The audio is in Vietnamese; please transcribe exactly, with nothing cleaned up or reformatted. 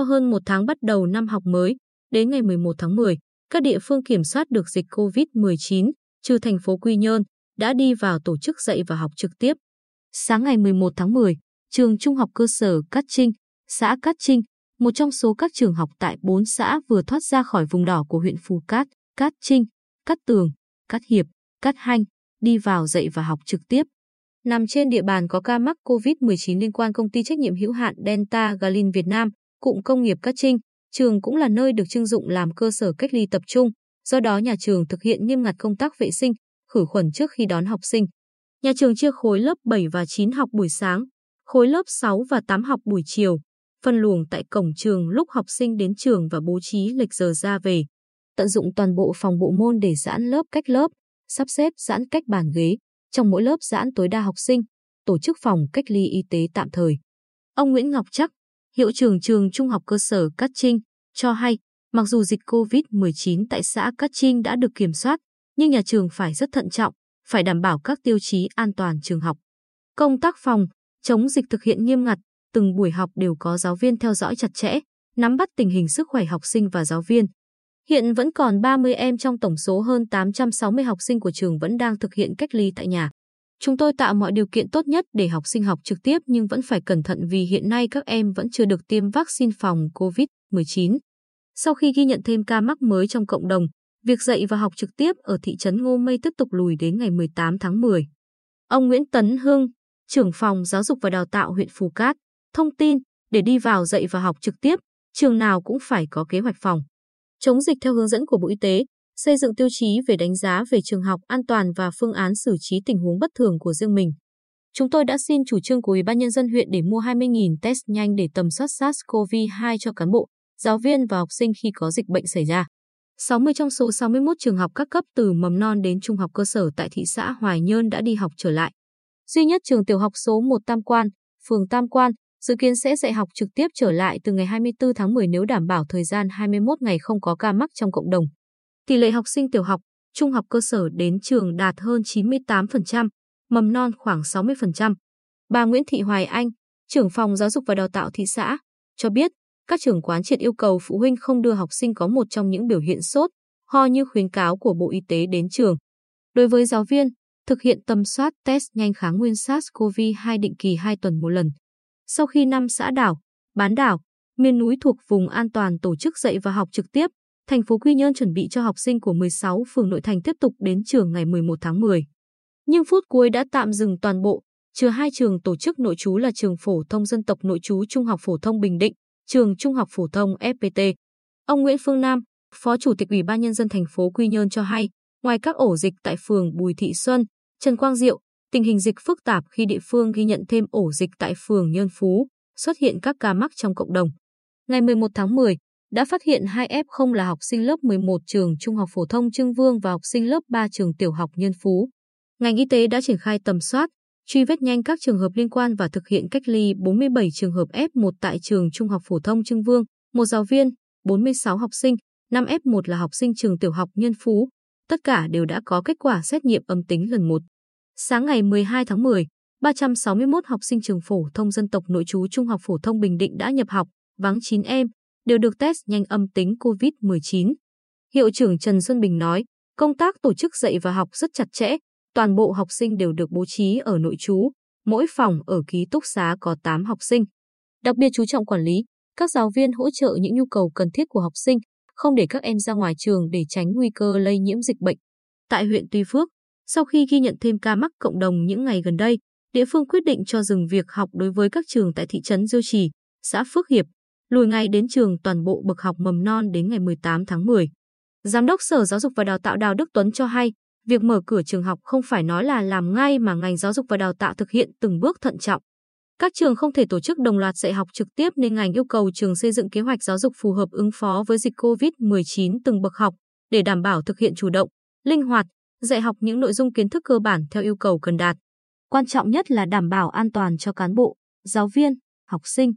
Sau hơn một tháng bắt đầu năm học mới, đến ngày mười một tháng mười, các địa phương kiểm soát được dịch Covid mười chín, trừ thành phố Quy Nhơn, đã đi vào tổ chức dạy và học trực tiếp. Sáng ngày mười một tháng mười, trường Trung học cơ sở Cát Trinh, xã Cát Trinh, một trong số các trường học tại bốn xã vừa thoát ra khỏi vùng đỏ của huyện Phù Cát, Cát Trinh, Cát Tường, Cát Hiệp, Cát Hanh, đi vào dạy và học trực tiếp. Nằm trên địa bàn có ca mắc Covid mười chín liên quan công ty trách nhiệm hữu hạn Delta Galin Việt Nam, cụm công nghiệp Cát Trinh, trường cũng là nơi được trưng dụng làm cơ sở cách ly tập trung, do đó nhà trường thực hiện nghiêm ngặt công tác vệ sinh, khử khuẩn trước khi đón học sinh. Nhà trường chia khối lớp bảy và chín học buổi sáng, khối lớp sáu và tám học buổi chiều, phân luồng tại cổng trường lúc học sinh đến trường và bố trí lệch giờ ra về. Tận dụng toàn bộ phòng bộ môn để giãn lớp cách lớp, sắp xếp giãn cách bàn ghế, trong mỗi lớp giãn tối đa học sinh, tổ chức phòng cách ly y tế tạm thời. Ông Nguyễn Ngọc Ch, hiệu trưởng trường Trung học cơ sở Cát Trinh, cho hay, mặc dù dịch Covid mười chín tại xã Cát Trinh đã được kiểm soát, nhưng nhà trường phải rất thận trọng, phải đảm bảo các tiêu chí an toàn trường học. Công tác phòng, chống dịch thực hiện nghiêm ngặt, từng buổi học đều có giáo viên theo dõi chặt chẽ, nắm bắt tình hình sức khỏe học sinh và giáo viên. Hiện vẫn còn ba mươi em trong tổng số hơn tám trăm sáu mươi học sinh của trường vẫn đang thực hiện cách ly tại nhà. Chúng tôi tạo mọi điều kiện tốt nhất để học sinh học trực tiếp nhưng vẫn phải cẩn thận vì hiện nay các em vẫn chưa được tiêm vaccine phòng Covid mười chín. Sau khi ghi nhận thêm ca mắc mới trong cộng đồng, việc dạy và học trực tiếp ở thị trấn Ngô Mây tiếp tục lùi đến ngày mười tám tháng mười. Ông Nguyễn Tấn Hương, trưởng phòng giáo dục và đào tạo huyện Phù Cát, thông tin để đi vào dạy và học trực tiếp, trường nào cũng phải có kế hoạch phòng chống dịch theo hướng dẫn của Bộ Y tế, xây dựng tiêu chí về đánh giá về trường học an toàn và phương án xử trí tình huống bất thường của riêng mình. Chúng tôi đã xin chủ trương của Ủy ban Nhân dân huyện để mua hai mươi nghìn test nhanh để tầm soát SARS-CoV hai cho cán bộ, giáo viên và học sinh khi có dịch bệnh xảy ra. sáu mươi trong số sáu mươi mốt trường học các cấp từ mầm non đến trung học cơ sở tại thị xã Hoài Nhơn đã đi học trở lại. Duy nhất trường tiểu học số một Tam Quan, phường Tam Quan, dự kiến sẽ dạy học trực tiếp trở lại từ ngày hai mươi tư tháng mười nếu đảm bảo thời gian hai mươi mốt ngày không có ca mắc trong cộng đồng. Tỷ lệ học sinh tiểu học, trung học cơ sở đến trường đạt hơn chín mươi tám phần trăm, mầm non khoảng sáu mươi phần trăm. Bà Nguyễn Thị Hoài Anh, trưởng phòng giáo dục và đào tạo thị xã, cho biết các trường quán triệt yêu cầu phụ huynh không đưa học sinh có một trong những biểu hiện sốt, ho như khuyến cáo của Bộ Y tế đến trường. Đối với giáo viên, thực hiện tầm soát test nhanh kháng nguyên SARS-CoV hai định kỳ hai tuần một lần. Sau khi năm xã đảo, bán đảo, miền núi thuộc vùng an toàn tổ chức dạy và học trực tiếp, thành phố Quy Nhơn chuẩn bị cho học sinh của mười sáu phường nội thành tiếp tục đến trường ngày mười một tháng mười. Nhưng phút cuối đã tạm dừng toàn bộ, trừ hai trường tổ chức nội trú là trường phổ thông dân tộc nội trú Trung học phổ thông Bình Định, trường Trung học phổ thông ép pê tê. Ông Nguyễn Phương Nam, Phó Chủ tịch Ủy ban Nhân dân thành phố Quy Nhơn cho hay, ngoài các ổ dịch tại phường Bùi Thị Xuân, Trần Quang Diệu, tình hình dịch phức tạp khi địa phương ghi nhận thêm ổ dịch tại phường Nhân Phú, xuất hiện các ca mắc trong cộng đồng. Ngày mười một tháng mười, đã phát hiện hai ép không là học sinh lớp mười một trường Trung học phổ thông Trưng Vương và học sinh lớp ba trường tiểu học Nhân Phú. Ngành y tế đã triển khai tầm soát, truy vết nhanh các trường hợp liên quan và thực hiện cách ly bốn mươi bảy trường hợp ép một tại trường Trung học phổ thông Trưng Vương, một giáo viên, bốn mươi sáu học sinh, năm ép một là học sinh trường tiểu học Nhân Phú. Tất cả đều đã có kết quả xét nghiệm âm tính lần một. Sáng ngày mười hai tháng mười, ba trăm sáu mươi mốt học sinh trường phổ thông dân tộc nội trú Trung học phổ thông Bình Định đã nhập học, vắng chín em, đều được test nhanh âm tính Covid mười chín. Hiệu trưởng Trần Xuân Bình nói, công tác tổ chức dạy và học rất chặt chẽ, toàn bộ học sinh đều được bố trí ở nội trú, mỗi phòng ở ký túc xá có tám học sinh. Đặc biệt chú trọng quản lý, các giáo viên hỗ trợ những nhu cầu cần thiết của học sinh, không để các em ra ngoài trường để tránh nguy cơ lây nhiễm dịch bệnh. Tại huyện Tuy Phước, sau khi ghi nhận thêm ca mắc cộng đồng những ngày gần đây, địa phương quyết định cho dừng việc học đối với các trường tại thị trấn Diêu Trì, xã Phước Hiệp, lùi ngày đến trường toàn bộ bậc học mầm non đến ngày mười tám tháng mười. Giám đốc Sở Giáo dục và Đào tạo Đào Đức Tuấn cho hay, việc mở cửa trường học không phải nói là làm ngay mà ngành giáo dục và đào tạo thực hiện từng bước thận trọng. Các trường không thể tổ chức đồng loạt dạy học trực tiếp nên ngành yêu cầu trường xây dựng kế hoạch giáo dục phù hợp ứng phó với dịch Covid mười chín từng bậc học để đảm bảo thực hiện chủ động, linh hoạt, dạy học những nội dung kiến thức cơ bản theo yêu cầu cần đạt. Quan trọng nhất là đảm bảo an toàn cho cán bộ, giáo viên, học sinh,